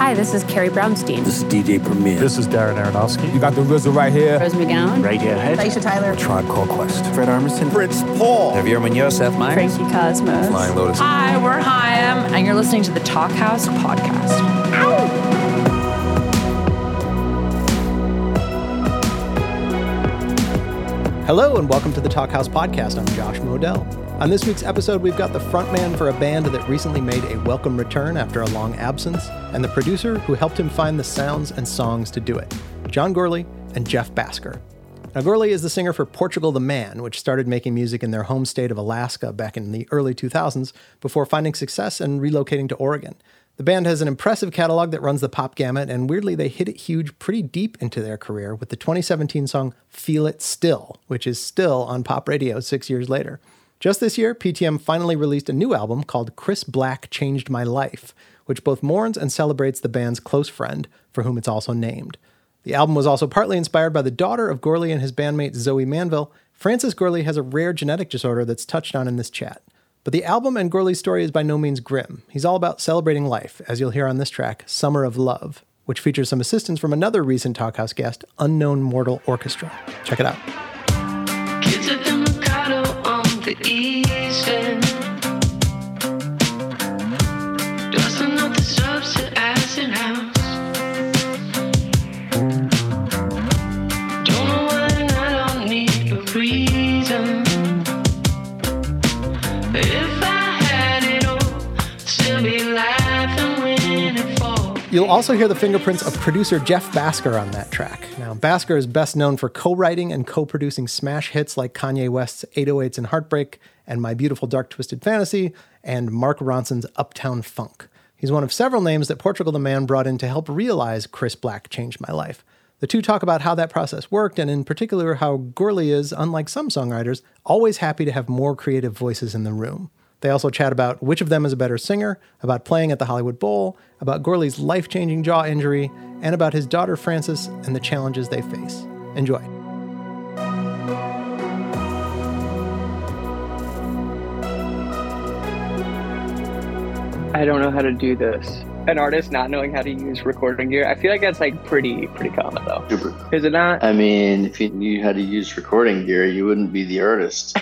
Hi, this is Carrie Brownstein. This is DJ Premier. This is Darren Aronofsky. You got the RZA right here. Rose McGowan. Right here. Aisha Tyler. A Tribe Called Quest. Fred Armisen. Fritz Paul. Javier Munoz. Seth Meyers. Frankie Cosmos. Flying Lotus. Hi, we're Chaim, and you're listening to the Talkhouse Podcast. Ow! Hello and welcome to the Talkhouse Podcast. I'm Josh Modell. On this week's episode, we've got the frontman for a band that recently made a welcome return after a long absence, and the producer who helped him find the sounds and songs to do it, John Gourley and Jeff Bhasker. Now, Gourley is the singer for Portugal. The Man, which started making music in their home state of Alaska back in the early 2000s before finding success and relocating to Oregon. The band has an impressive catalog that runs the pop gamut, and weirdly, they hit it huge pretty deep into their career with the 2017 song Feel It Still, which is still on pop radio 6 years later. Just this year, PTM finally released a new album called Chris Black Changed My Life, which both mourns and celebrates the band's close friend, for whom it's also named. The album was also partly inspired by the daughter of Gourley and his bandmate Zoe Manville. Frances Gourley has a rare genetic disorder that's touched on in this chat. But the album and Gourley's story is by no means grim. He's all about celebrating life, as you'll hear on this track, Summer of Luv, which features some assistance from another recent Talkhouse guest, Unknown Mortal Orchestra. Check it out. Kids at the Mikado on the east end. Dusting up the subs to acid house. Don't know why I don't need a reason. You'll also hear the fingerprints of producer Jeff Bhasker on that track. Now, Bhasker is best known for co-writing and co-producing smash hits like Kanye West's 808s and Heartbreak, and My Beautiful Dark Twisted Fantasy, and Mark Ronson's Uptown Funk. He's one of several names that Portugal the Man brought in to help realize Chris Black Changed My Life. The two talk about how that process worked, and in particular how Gourley is, unlike some songwriters, always happy to have more creative voices in the room. They also chat about which of them is a better singer, about playing at the Hollywood Bowl, about Gourley's life-changing jaw injury, and about his daughter Frances and the challenges they face. Enjoy. I don't know how to do this. An artist not knowing how to use recording gear, I feel like that's like pretty common though. Super. Is it not? I mean, if you knew how to use recording gear, you wouldn't be the artist.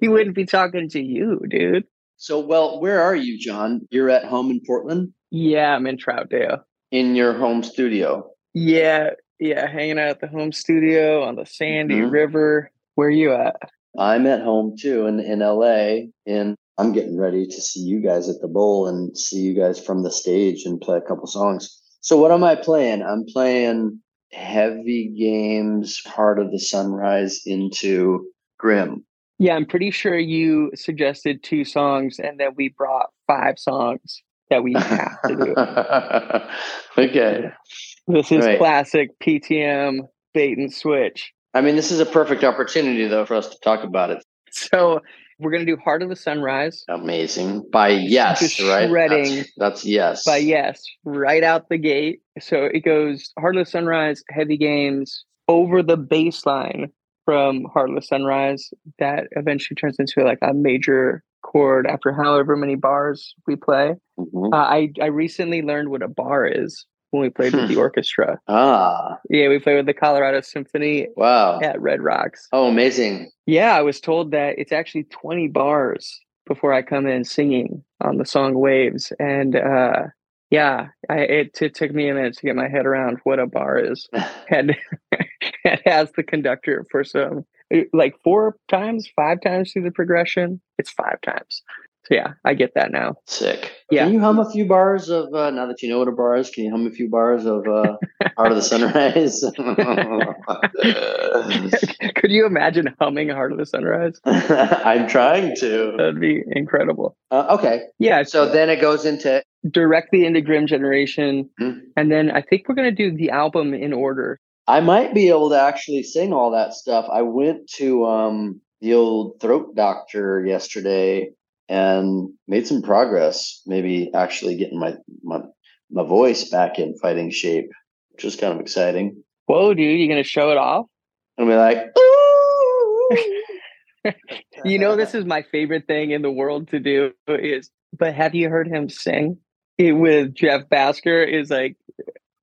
We wouldn't be talking to you, dude. So, well, where are you, John? You're at home in Portland? Yeah, I'm in Troutdale. In your home studio? Yeah, hanging out at the home studio on the Sandy River. Where are you at? I'm at home, too, in L.A., and I'm getting ready to see you guys at the bowl and see you guys from the stage and play a couple songs. So what am I playing? I'm playing Heavy Games, Heart of the Sunrise into Grim. Yeah, I'm pretty sure you suggested 2 songs and then we brought 5 songs that we have to do. Okay. This is right. Classic PTM bait and switch. I mean, this is a perfect opportunity, though, for us to talk about it. So we're going to do Heart of the Sunrise. Amazing. By Yes, just right? Shredding. That's Yes. By Yes, right out the gate. So it goes Heart of the Sunrise, Heavy Games, over the bass line from Heart of the Sunrise, that eventually turns into like a major chord after however many bars we play. Mm-hmm. I recently learned what a bar is when we played with the orchestra. Ah. Yeah, we played with the Colorado Symphony. Wow. At Red Rocks. Oh, amazing. Yeah, I was told that it's actually 20 bars before I come in singing on the song Waves. And it took me a minute to get my head around what a bar is. And as the conductor for some, like 5 times through the progression, it's 5 times. So yeah, I get that now. Sick. Yeah. Can you hum a few bars of, now that you know what a bar is, can you hum a few bars of Heart of the Sunrise? Could you imagine humming Heart of the Sunrise? I'm trying to. That'd be incredible. Okay. Yeah. So then it goes into... directly into Grim Generation. Mm-hmm. And then I think we're going to do the album in order. I might be able to actually sing all that stuff. I went to the old throat doctor yesterday and made some progress, maybe actually getting my voice back in fighting shape, which is kind of exciting. Whoa, dude, you're going to show it off? And be like, ooh. You know, this is my favorite thing in the world to do is, but have you heard him sing? with Jeff Bhasker is like,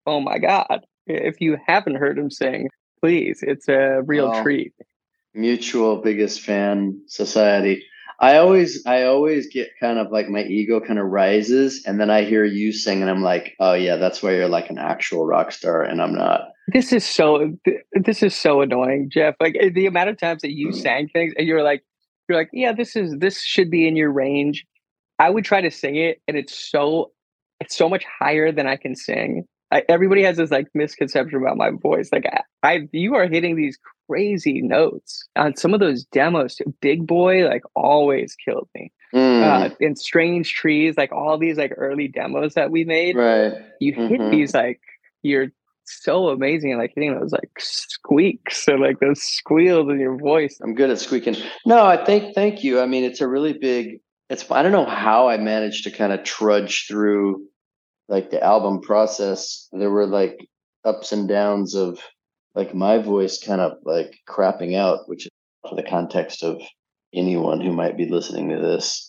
oh my God, if you haven't heard him sing, please, it's a real treat. Mutual biggest fan society. I always get kind of like my ego kind of rises, and then I hear you sing and I'm like, oh yeah, that's why you're like an actual rock star and I'm not. This is so annoying, Jeff. Like the amount of times that you sang things and you're like, yeah, this should be in your range. I would try to sing it and it's so much higher than I can sing. Everybody has this like misconception about my voice. Like you are hitting these crazy notes on some of those demos. Big Boy like always killed me. And Strange Trees, like all these like early demos that we made. Right. You hit these like, you're so amazing, like hitting those like squeaks or like those squeals in your voice. I'm good at squeaking. No, I think, thank you. I mean, it's a really big, I don't know how I managed to kind of trudge through like the album process. There were like ups and downs of like my voice kind of like crapping out, which is for the context of anyone who might be listening to this,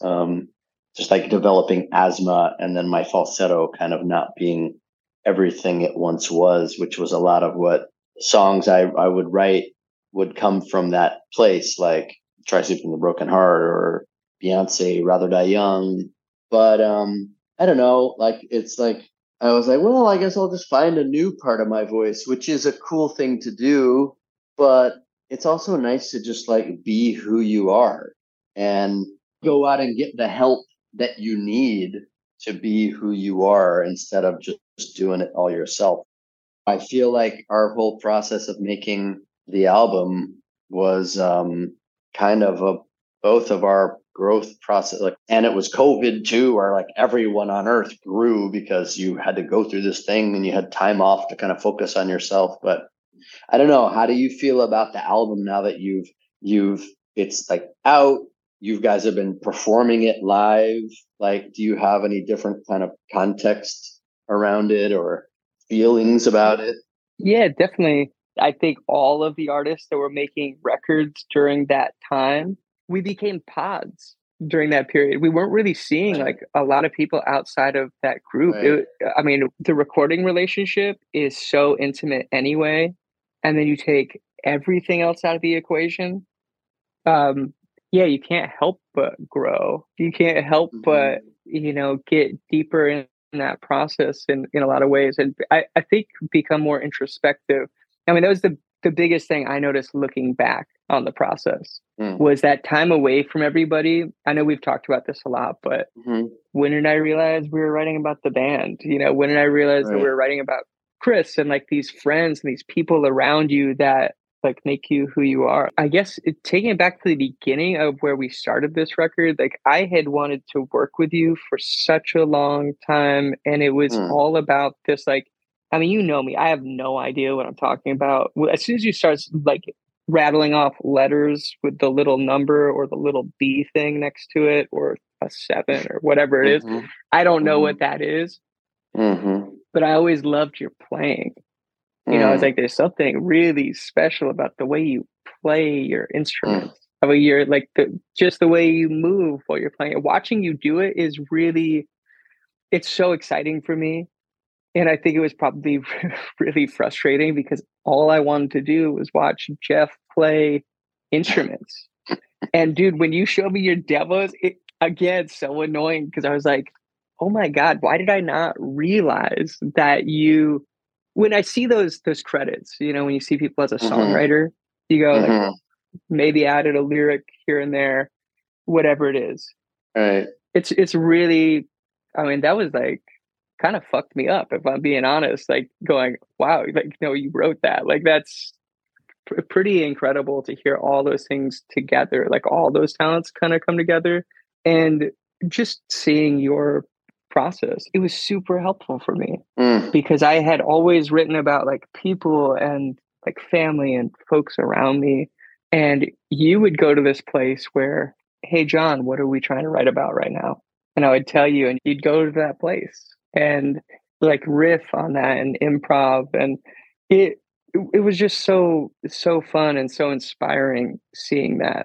just like developing asthma, and then my falsetto kind of not being everything it once was, which was a lot of what songs I would write would come from that place, like Try Sleeping the Broken Heart or Beyonce, Rather Die Young. But I don't know, like it's like I was like, well, I guess I'll just find a new part of my voice, which is a cool thing to do, but it's also nice to just like be who you are and go out and get the help that you need to be who you are instead of just doing it all yourself. I feel like our whole process of making the album was kind of both of our growth process, like, and it was COVID too, where like everyone on earth grew because you had to go through this thing and you had time off to kind of focus on yourself. But I don't know, how do you feel about the album now that you've it's like out, you guys have been performing it live? Like, do you have any different kind of context around it or feelings about it? Yeah, definitely. I think all of the artists that were making records during that time, we became pods during that period. We weren't really seeing like a lot of people outside of that group. Right. The recording relationship is so intimate anyway. And then you take everything else out of the equation. You can't help but grow. You can't help but, get deeper in that process in a lot of ways. And I think become more introspective. I mean, that was the biggest thing I noticed looking back on the process was that time away from everybody. I know we've talked about this a lot, but when did I realize we were writing about the band? When did I realize that we were writing about Chris and like these friends and these people around you that like make you who you are? I guess taking it back to the beginning of where we started this record, like I had wanted to work with you for such a long time, and it was all about this like, I mean, you know me, I have no idea what I'm talking about. As soon as you start like rattling off letters with the little number or the little B thing next to it or a 7 or whatever it is, I don't know what that is, but I always loved your playing. I was like, there's something really special about the way you play your instruments. I mean, you're like just the way you move while you're playing it. Watching you do it is really, it's so exciting for me. And I think it was probably really frustrating because all I wanted to do was watch Jeff play instruments. And dude, when you showed me your demos, it again, so annoying because I was like, oh my God, why did I not realize that you, when I see those credits, when you see people as a songwriter, you go like, maybe added a lyric here and there, whatever it is. Right. It's really, I mean, that was like, kind of fucked me up, if I'm being honest, like going, wow, like, no, you wrote that. Like, that's pretty incredible to hear all those things together, like all those talents kind of come together. And just seeing your process, it was super helpful for me because I had always written about like people and like family and folks around me. And you would go to this place where, hey, John, what are we trying to write about right now? And I would tell you, and you'd go to that place and like riff on that and improv, and it was just so fun and so inspiring seeing that.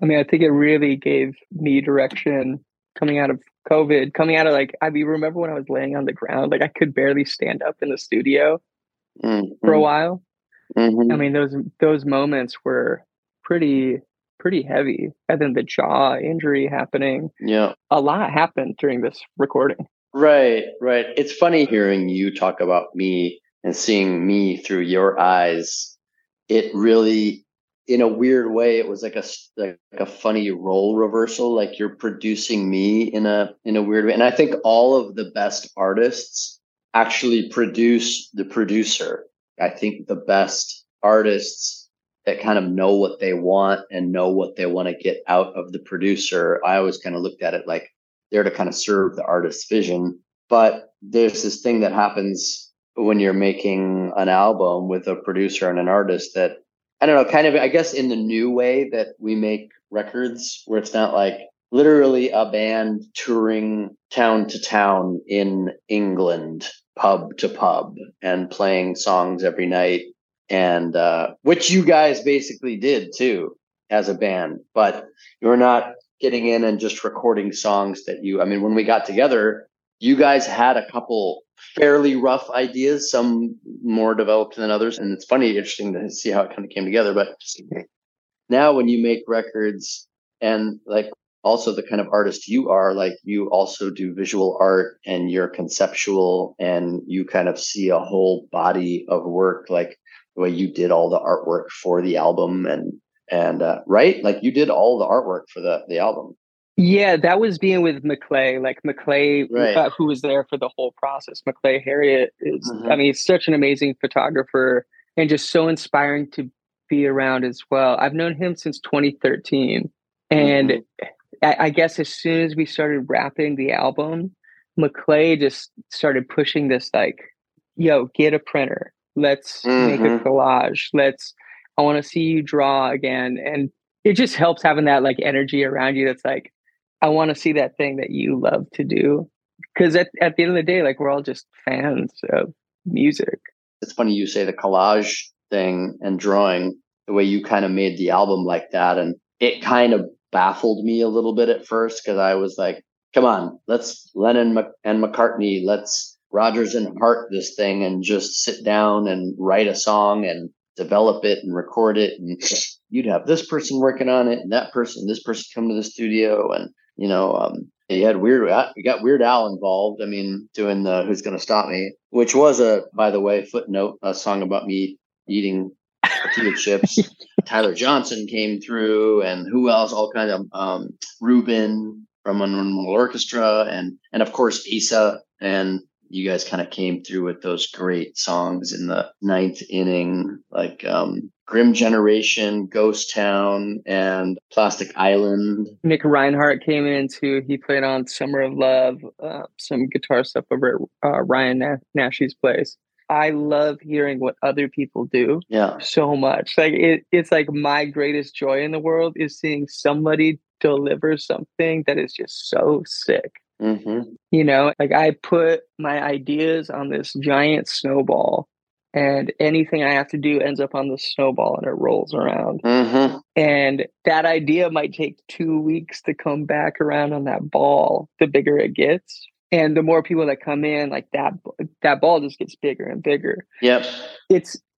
I mean, I think it really gave me direction coming out of COVID, coming out of, like, I mean, remember when I was laying on the ground, like I could barely stand up in the studio for a while. I mean, those moments were pretty heavy. And then the jaw injury happening. Yeah. A lot happened during this recording. Right, right. It's funny hearing you talk about me and seeing me through your eyes. It really, in a weird way, it was like a funny role reversal. Like you're producing me in a weird way. And I think all of the best artists actually produce the producer. I think the best artists that kind of know what they want and know what they want to get out of the producer, I always kind of looked at it like they're to kind of serve the artist's vision. But there's this thing that happens when you're making an album with a producer and an artist that, I don't know, kind of, I guess in the new way that we make records where it's not like literally a band touring town to town in England, pub to pub, and playing songs every night, and which you guys basically did too as a band, but you're not getting in and just recording songs that you, I mean, when we got together, you guys had a couple fairly rough ideas, some more developed than others. And it's funny, interesting to see how it kind of came together. But now when you make records and like also the kind of artist you are, like you also do visual art and you're conceptual and you kind of see a whole body of work, like the way you did all the artwork for the album and right? Like you did all the artwork for the album. Yeah, that was being with McClay. Like McClay, right, who was there for the whole process. McClay Harriet is, I mean, such an amazing photographer and just so inspiring to be around as well. I've known him since 2013. And I guess as soon as we started wrapping the album, McClay just started pushing this, like, yo, get a printer. Let's make a collage. I want to see you draw again. And it just helps having that like energy around you. That's like, I want to see that thing that you love to do. Because at the end of the day, like we're all just fans of music. It's funny you say the collage thing and drawing, the way you kind of made the album like that. And it kind of baffled me a little bit at first because I was like, come on, let's Lennon and McCartney, let's Rodgers and Hart this thing and just sit down and write a song and develop it and record it, and you'd have this person working on it and that person, this person come to the studio, and you know, you got Weird Al involved. I mean, doing the "Who's Gonna Stop Me," which was a, by the way, footnote, a song about me eating potato chips. Tyler Johnson came through, and who else? All kind of Ruben from Unrememorable Orchestra, and of course Issa. And you guys kind of came through with those great songs in the ninth inning, like Grim Generation, Ghost Town, and Plastic Island. Nick Reinhart came in too. He played on Summer of Luv, some guitar stuff over at Ryan Nash's place. I love hearing what other people do so much. Like it's like my greatest joy in the world is seeing somebody deliver something that is just so sick. You know, like I put my ideas on this giant snowball, and anything I have to do ends up on the snowball and it rolls around. And that idea might take 2 weeks to come back around on that ball, the bigger it gets. And the more people that come in, like that ball just gets bigger and bigger. Yep.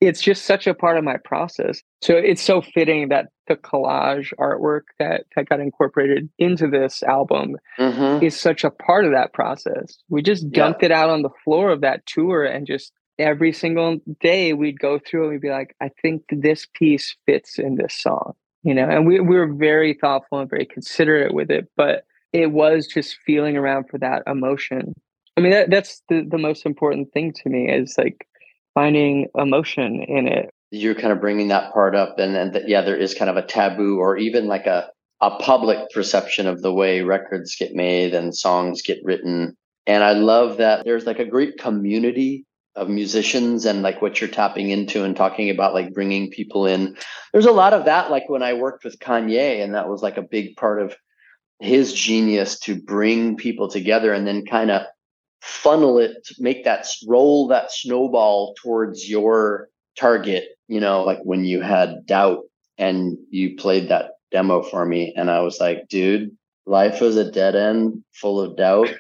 It's just such a part of my process. So it's so fitting that the collage artwork that got incorporated into this album is such a part of that process. We just dumped it out on the floor of that tour, and just every single day we'd go through and we'd be like, I think this piece fits in this song, you know? And we were very thoughtful and very considerate with it, but it was just feeling around for that emotion. I mean, that's the most important thing to me, is like finding emotion in it. You're kind of bringing that part up, and that, yeah, there is kind of a taboo, or even like a public perception of the way records get made and songs get written. And I love that there's like a great community of musicians, and like what you're tapping into and talking about, like bringing people in. There's a lot of that, like when I worked with Kanye, and that was like a big part of his genius, to bring people together and then kind of funnel it, make that roll, that snowball towards your target. You know, like when you had Doubt and you played that demo for me, and I was like, dude, Life is a dead end full of doubt.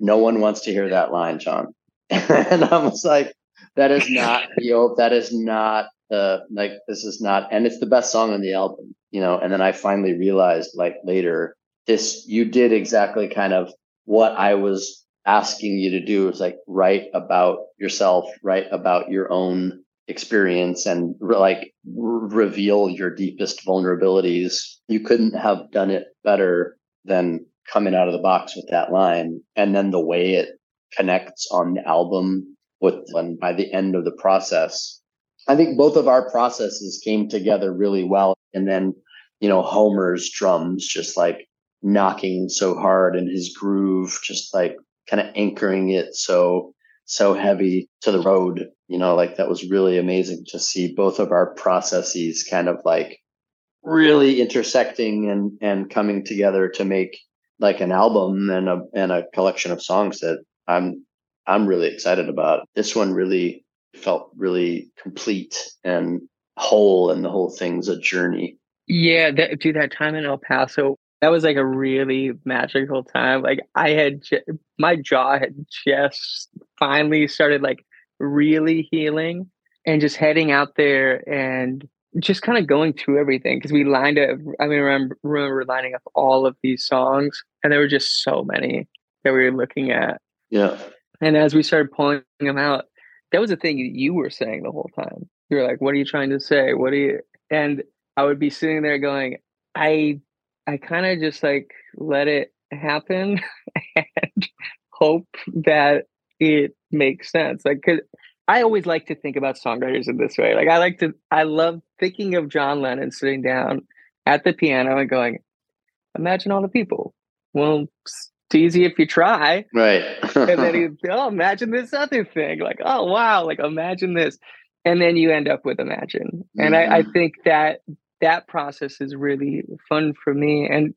No one wants to hear that line, John. And I was like, that is not the old, that is not the, like, this is not, and it's the best song on the album, you know? And then I finally realized, like, later, this, you did exactly kind of what I was asking you to do. It's like, write about yourself, write about your own experience, and reveal your deepest vulnerabilities. You couldn't have done it better than coming out of the box with that line. And then the way it connects on the album with, and by the end of the process, I think both of our processes came together really well. And then, you know, Homer's drums just like knocking so hard in his groove, just like kind of anchoring it so heavy to the road, you know, like that was really amazing to see both of our processes kind of like really intersecting and coming together to make like an album and a collection of songs that I'm really excited about. This one really felt really complete and whole, and the whole thing's a journey. Yeah, that time in El Paso, that was like a really magical time. Like I had, my jaw had just finally started like really healing, and just heading out there and just kind of going through everything, because we lined up. I mean, I remember lining up all of these songs, and there were just so many that we were looking at. Yeah. And as we started pulling them out, that was the thing you were saying the whole time. You were like, what are you trying to say? What are you? And I would be sitting there going, I kind of just like let it happen and hope that it makes sense. Like, cause I always like to think about songwriters in this way. Like I love thinking of John Lennon sitting down at the piano and going, imagine all the people. Well, it's easy if you try. Right. And then imagine this other thing. Like, oh, wow. Like, imagine this. And then you end up with imagine. And mm-hmm. I think that process is really fun for me. And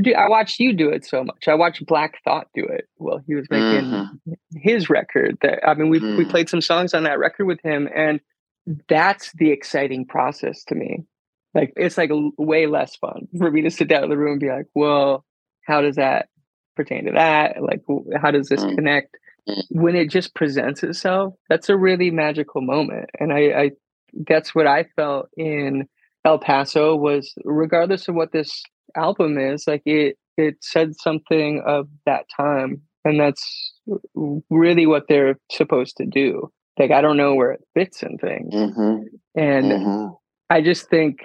dude, I watched you do it so much. I watched Black Thought do it while he was making his record. We played some songs on that record with him, and that's the exciting process to me. Like it's like way less fun for me to sit down in the room and be like, "Well, how does that pertain to that? Like, how does this connect?" When it just presents itself, that's a really magical moment, and I that's what I felt in El Paso. Was regardless of what this album is, like it said something of that time, and that's really what they're supposed to do. Like I don't know where it fits in things, I just think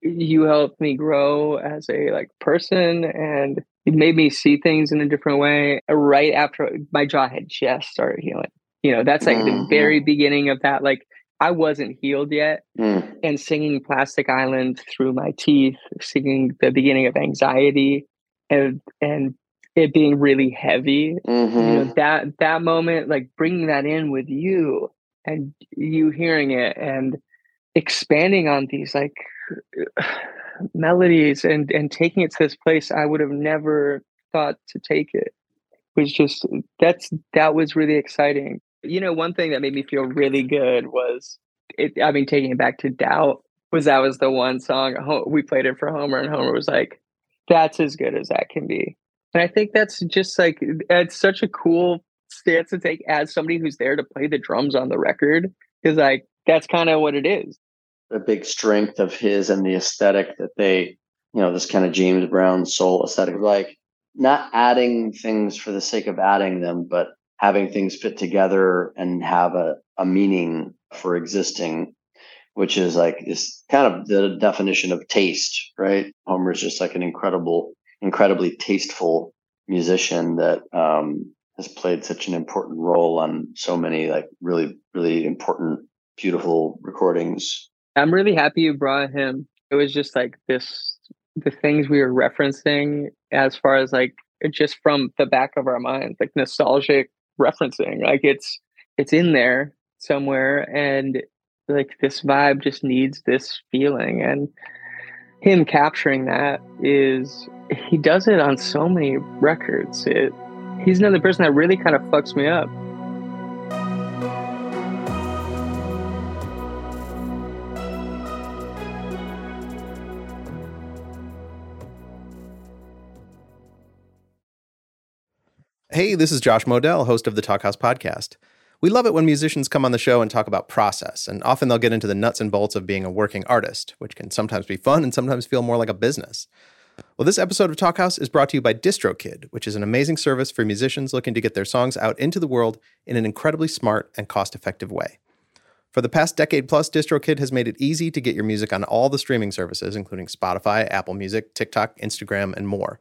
you helped me grow as a like person, and it made me see things in a different way. Right after my jaw had just started healing, you know, that's like the very beginning of that. Like I wasn't healed yet, and singing Plastic Island through my teeth, singing the beginning of anxiety, and it being really heavy. Mm-hmm. You know, that moment, like bringing that in with you and you hearing it and expanding on these like melodies and taking it to this place I would have never thought to take it, was just that was really exciting. You know, one thing that made me feel really good was, taking it back to doubt, was the one song we played it for Homer, and Homer was like, that's as good as that can be. And I think that's just like, it's such a cool stance to take as somebody who's there to play the drums on the record, is like, that's kind of what it is. The big strength of his and the aesthetic that they, you know, this kind of James Brown soul aesthetic, like not adding things for the sake of adding them, but having things fit together and have a meaning for existing, which is like this kind of the definition of taste, right? Homer's just like an incredibly tasteful musician that has played such an important role on so many like really, really important, beautiful recordings. I'm really happy you brought him. It was just like this, the things we were referencing as far as like, just from the back of our minds, like nostalgic referencing, like it's in there somewhere, and like this vibe just needs this feeling, and him capturing that is, he does it on so many records. He's another person that really kind of fucks me up. Hey, this is Josh Modell, host of the Talkhouse Podcast. We love it when musicians come on the show and talk about process, and often they'll get into the nuts and bolts of being a working artist, which can sometimes be fun and sometimes feel more like a business. Well, this episode of Talkhouse is brought to you by DistroKid, which is an amazing service for musicians looking to get their songs out into the world in an incredibly smart and cost-effective way. For the past decade plus, DistroKid has made it easy to get your music on all the streaming services, including Spotify, Apple Music, TikTok, Instagram, and more.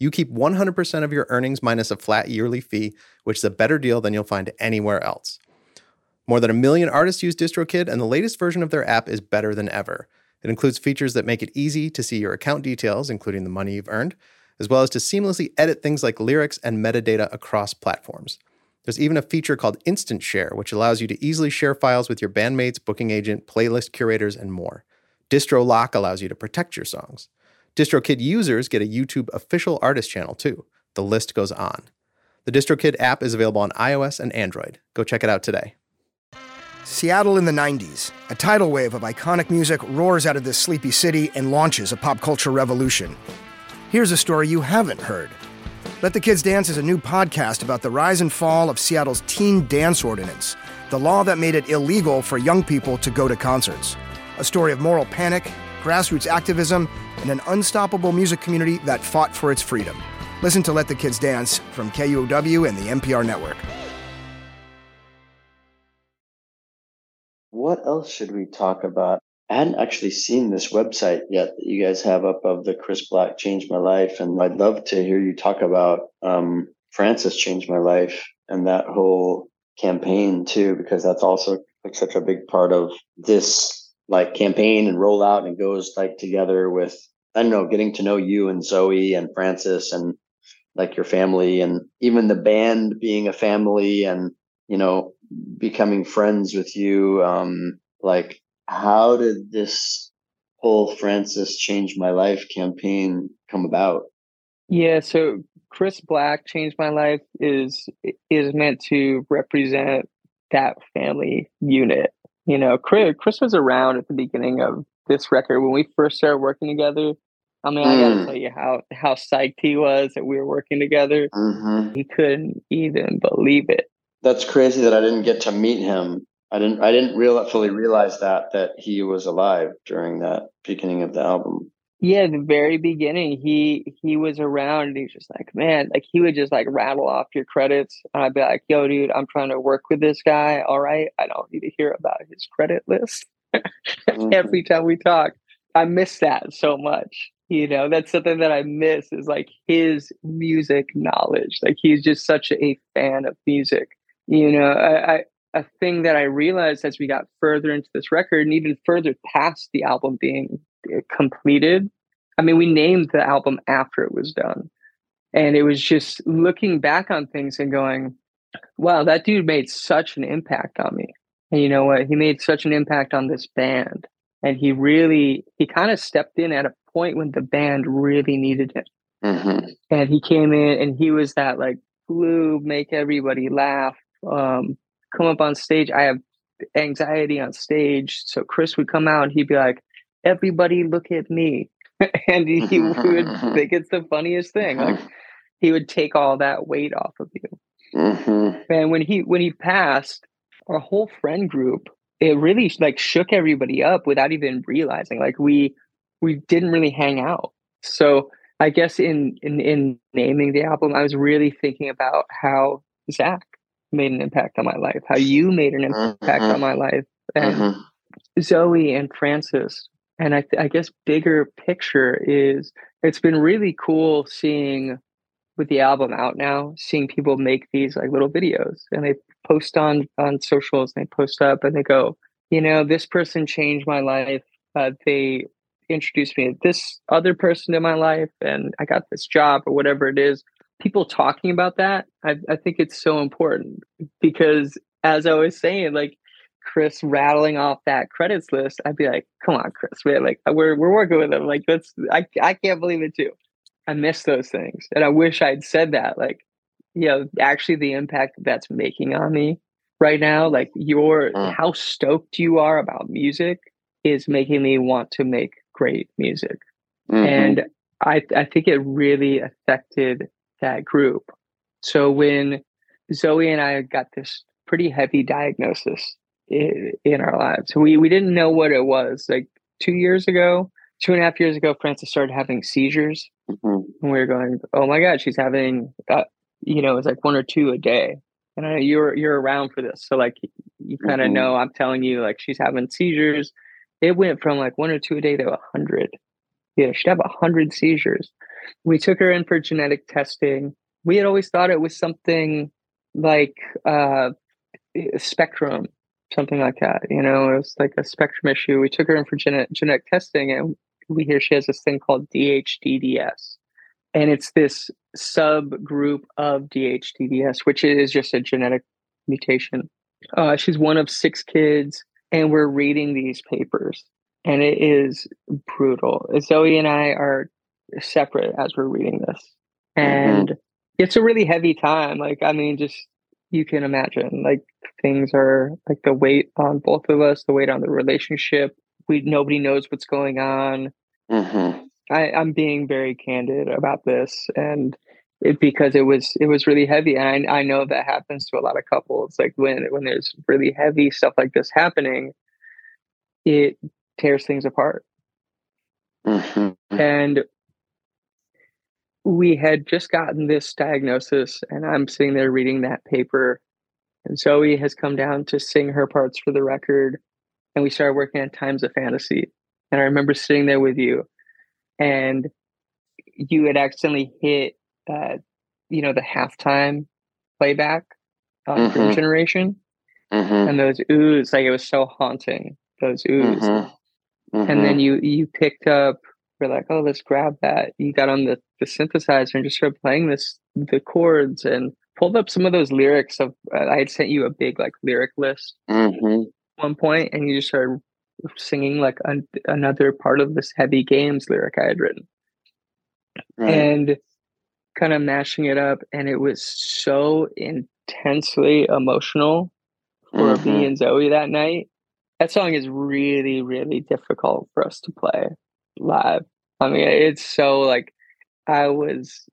You keep 100% of your earnings minus a flat yearly fee, which is a better deal than you'll find anywhere else. More than 1 million artists use DistroKid, and the latest version of their app is better than ever. It includes features that make it easy to see your account details, including the money you've earned, as well as to seamlessly edit things like lyrics and metadata across platforms. There's even a feature called Instant Share, which allows you to easily share files with your bandmates, booking agent, playlist curators, and more. Distro Lock allows you to protect your songs. DistroKid users get a YouTube official artist channel, too. The list goes on. The DistroKid app is available on iOS and Android. Go check it out today. Seattle in the 90s. A tidal wave of iconic music roars out of this sleepy city and launches a pop culture revolution. Here's a story you haven't heard. Let the Kids Dance is a new podcast about the rise and fall of Seattle's teen dance ordinance, the law that made it illegal for young people to go to concerts. A story of moral panic, grassroots activism, and an unstoppable music community that fought for its freedom. Listen to Let the Kids Dance from KUOW and the NPR Network. What else should we talk about? I hadn't actually seen this website yet that you guys have up of the Chris Black Changed My Life. And I'd love to hear you talk about Frances Changed My Life and that whole campaign too, because that's also like such a big part of this like campaign and rollout, and goes like together with, I don't know, getting to know you and Zoe and Frances and like your family, and even the band being a family and, you know, becoming friends with you. Like, how did this whole Frances Changed My Life campaign come about? Yeah, so Chris Black Changed My Life is meant to represent that family unit. You know, Chris was around at the beginning of this record when we first started working together. I mean, I gotta tell you how psyched he was that we were working together. Mm-hmm. He couldn't even believe it. That's crazy that I didn't get to meet him. I didn't fully realize that he was alive during that beginning of the album. Yeah, the very beginning, he was around, and he's just like, man, like he would just like rattle off your credits, and I'd be like, yo, dude, I'm trying to work with this guy. All right, I don't need to hear about his credit list mm-hmm. every time we talk. I miss that so much. You know, that's something that I miss is like his music knowledge. Like he's just such a fan of music. You know, a thing that I realized as we got further into this record and even further past the album being completed. I mean, we named the album after it was done. And it was just looking back on things and going, wow, that dude made such an impact on me. And you know what? He made such an impact on this band. And he kind of stepped in at a point when the band really needed him. Mm-hmm. And he came in and he was that like glue, make everybody laugh. Come up on stage. I have anxiety on stage. So Chris would come out and he'd be like, everybody look at me. And he would think it's the funniest thing. Like he would take all that weight off of you. Mm-hmm. And when he passed, our whole friend group, it really like shook everybody up without even realizing. Like we didn't really hang out. So I guess in naming the album, I was really thinking about how Zach made an impact on my life, how you made an impact on my life, and Zoe and Frances. And I guess bigger picture is it's been really cool seeing, with the album out now, seeing people make these like little videos, and they post on socials, and they post up and they go, you know, this person changed my life. They introduced me to this other person in my life, and I got this job or whatever it is. People talking about that, I think it's so important, because as I was saying, like Chris rattling off that credits list, I'd be like, come on, Chris, we're working with him. Like I can't believe it too. I miss those things. And I wish I'd said that, like, you know, actually the impact that's making on me right now, like how stoked you are about music is making me want to make great music. Mm-hmm. And I think it really affected that group So when Zoe and I got this pretty heavy diagnosis in our lives, we didn't know what it was. Like 2.5 years ago, Frances started having seizures. Mm-hmm. And we were going, oh my God, she's having, it's like 1 or 2 a day. And I know you're around for this. So like, you kind of mm-hmm. know, I'm telling you, like, she's having seizures. It went from like 1 or 2 a day to 100. Yeah, she'd have 100 seizures. We took her in for genetic testing. We had always thought it was something like spectrum, something like that. You know, it was like a spectrum issue. We took her in for genetic testing, and we hear she has this thing called DHDDS. And it's this subgroup of DHDDS, which is just a genetic mutation. She's one of 6 kids, and we're reading these papers. And it is brutal. Zoe and I are separate as we're reading this. And it's a really heavy time. Like, I mean, just, you can imagine, like, things are, like, the weight on both of us, the weight on the relationship. Nobody knows what's going on. Mm-hmm. I'm being very candid about this. And because it was really heavy. And I know that happens to a lot of couples. Like, when there's really heavy stuff like this happening, it tears things apart. Mm-hmm. And we had just gotten this diagnosis, and I'm sitting there reading that paper, and Zoe has come down to sing her parts for the record, and we started working on Times of Fantasy. And I remember sitting there with you, and you had accidentally hit the halftime playback on Grim Generation, and those oohs, like, it was so haunting, those oohs. And then you picked up, we're like, oh, let's grab that. You got on the synthesizer and just started playing the chords, and pulled up some of those lyrics of, I had sent you a big, like, lyric list at one point, and you just started singing like another part of this Heavy Games lyric I had written, and kind of mashing it up. And it was so intensely emotional for me and Zoe that night. That song is really, really difficult for us to play live. I mean, it's so, like, I was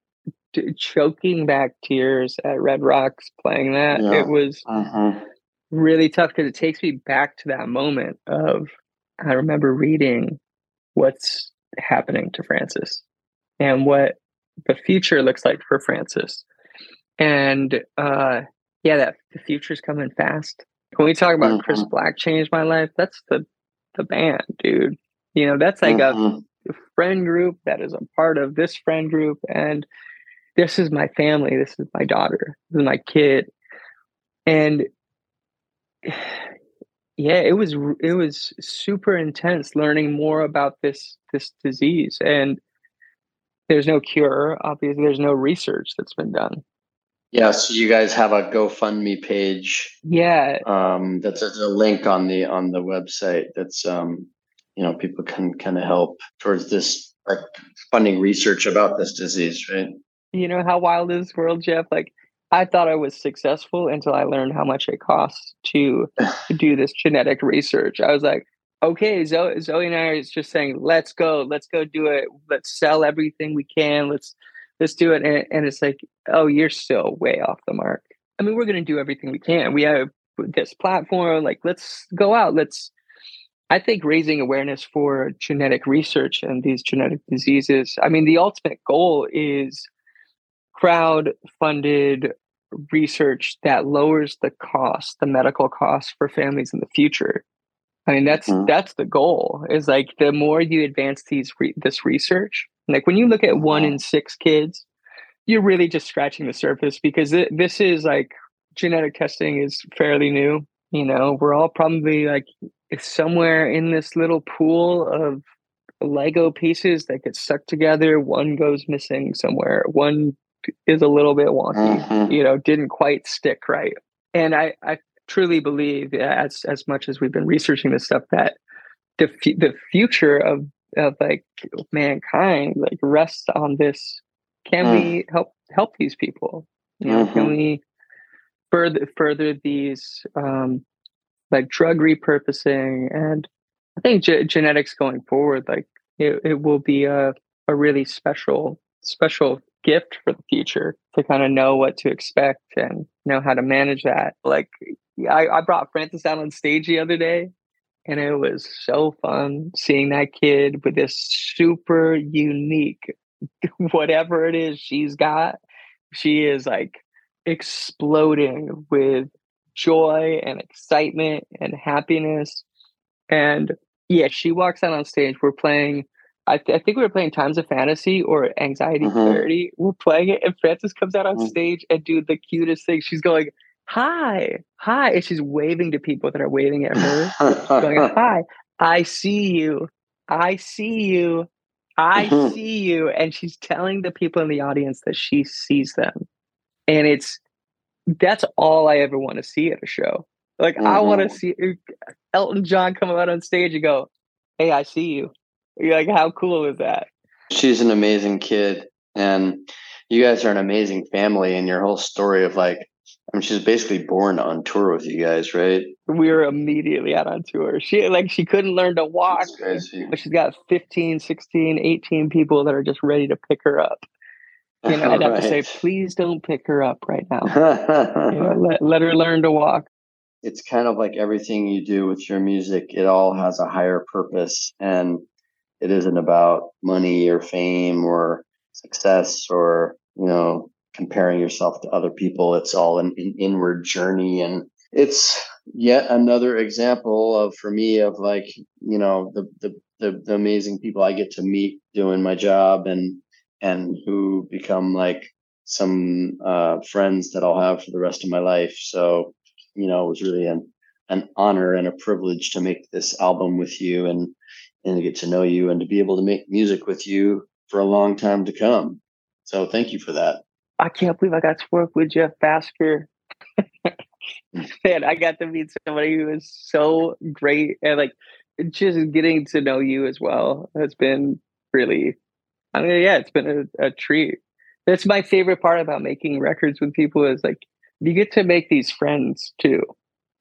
choking back tears at Red Rocks playing that. Yeah. It was really tough, because it takes me back to that moment of, I remember reading what's happening to Frances and what the future looks like for Frances. And that the future's coming fast. When we talk about Chris Black Changed My Life, that's the band, dude. You know, that's like a friend group that is a part of this friend group. And this is my family. This is my daughter. This is my kid. And yeah, it was super intense learning more about this disease. And there's no cure. Obviously, there's no research that's been done. Yeah, so you guys have a GoFundMe page. Yeah, that's a link on the website. That's people can kind of help towards this, like, funding research about this disease, right? You know how wild is this world, Jeff? Like, I thought I was successful until I learned how much it costs to do this genetic research. I was like, okay, Zoe and I are just saying, let's go do it. Let's sell everything we can. Let's do it. And it's like, oh, you're still way off the mark. I mean, we're going to do everything we can. We have this platform. Like, let's go out. I think raising awareness for genetic research and these genetic diseases. I mean, the ultimate goal is crowd-funded research that lowers the cost, the medical costs for families in the future. I mean, that's the goal, is like, the more you advance this research. Like, when you look at 1 in 6 kids, you're really just scratching the surface, because this is, like, genetic testing is fairly new. You know, we're all probably, like, somewhere in this little pool of Lego pieces that get stuck together. One goes missing somewhere. One is a little bit wonky, didn't quite stick right. And I truly believe, as much as we've been researching this stuff, that the future of like mankind, like, rests on this. Can we help these people? You know, can we further these like drug repurposing? And I think genetics going forward, like, it will be a really special gift for the future to kind of know what to expect and know how to manage that. Like, I brought Frances out on stage the other day, and it was so fun seeing that kid with this super unique, whatever it is she's got. She is like exploding with joy and excitement and happiness. And yeah, she walks out on stage. We're playing, I think we were playing Times of Fantasy or Anxiety Clarity. We're playing it, and Frances comes out on stage and do the cutest thing. She's going, hi. And she's waving to people that are waving at her. Going, hi, I see you. And she's telling the people in the audience that she sees them. And that's all I ever want to see at a show. Like, I want to see Elton John come out on stage and go, hey, I see you. You're like, how cool is that? She's an amazing kid. And you guys are an amazing family. And your whole story of like, I mean, she's basically born on tour with you guys, right? We were immediately out on tour. She couldn't learn to walk. But she's got 15, 16, 18 people that are just ready to pick her up. You know, I'd have to say, please don't pick her up right now. You know, let her learn to walk. It's kind of like everything you do with your music. It all has a higher purpose, and it isn't about money or fame or success or, you know, comparing yourself to other people. It's all an inward journey. And it's yet another example of, for me, of like, you know, the amazing people I get to meet doing my job, and who become like some friends that I'll have for the rest of my life. So, you know, it was really an honor and a privilege to make this album with you and to get to know you and to be able to make music with you for a long time to come. So thank you for that. I can't believe I got to work with Jeff Bhasker. Man, I got to meet somebody who is so great, and like, just getting to know you as well has been really, I mean, yeah, it's been a treat. That's my favorite part about making records with people, is like, you get to make these friends too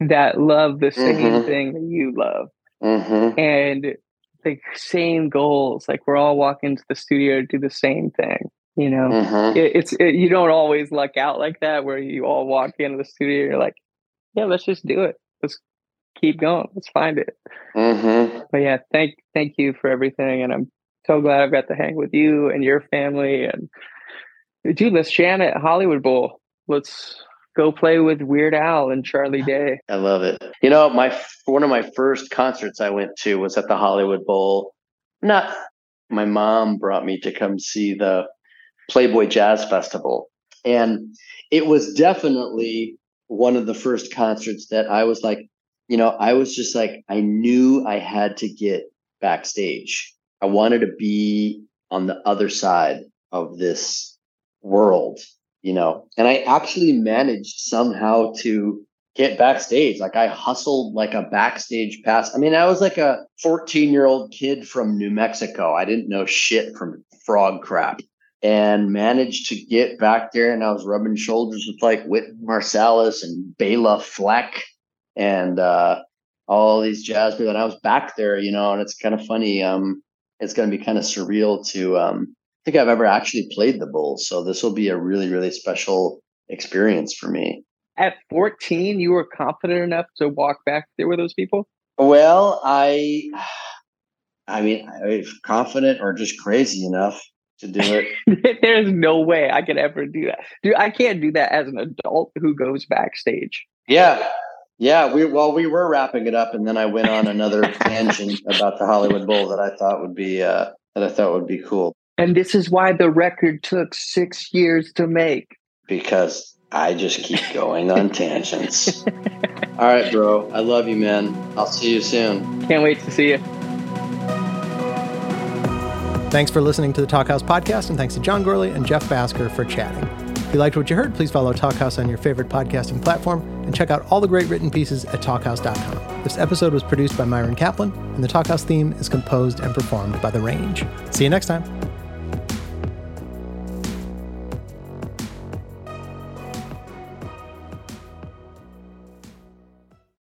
that love the same thing that you love, and like, same goals. Like, we're all walking to the studio to do the same thing. You know, it's you don't always luck out like that, where you all walk into the studio, you're like, yeah, let's just do it. Let's keep going. Let's find it. But yeah, thank you for everything. And I'm so glad I've got to hang with you and your family. And dude, let's jam at Hollywood Bowl. Let's go play with Weird Al and Charlie Day. I love it. You know, one of my first concerts I went to was at the Hollywood Bowl. My mom brought me to come see the Playboy Jazz Festival, and it was definitely one of the first concerts that I was like, you know, I was just like, I knew I had to get backstage. I wanted to be on the other side of this world, you know. And I actually managed somehow to get backstage. Like, I hustled like a backstage pass. I mean, I was like a 14-year-old kid from New Mexico. I didn't know shit from frog crap. And managed to get back there, and I was rubbing shoulders with like Whit Marsalis and Bela Fleck and all these jazz people. And I was back there, you know, and it's kind of funny. It's going to be kind of surreal to think I've ever actually played the Bowl. So this will be a really, really special experience for me. At 14, you were confident enough to walk back there with those people? Well, I mean, I was confident or just crazy enough to do it. There's no way I could ever do that. Dude, I can't do that as an adult who goes backstage. Yeah. We were wrapping it up, and then I went on another tangent about the Hollywood Bowl that I thought would be cool. And this is why the record took 6 years to make. Because I just keep going on tangents. All right, bro. I love you, man. I'll see you soon. Can't wait to see you. Thanks for listening to the Talkhouse Podcast, and thanks to John Gourley and Jeff Bhasker for chatting. If you liked what you heard, please follow Talkhouse on your favorite podcasting platform, and check out all the great written pieces at talkhouse.com. This episode was produced by Myron Kaplan, and the Talkhouse theme is composed and performed by The Range. See you next time.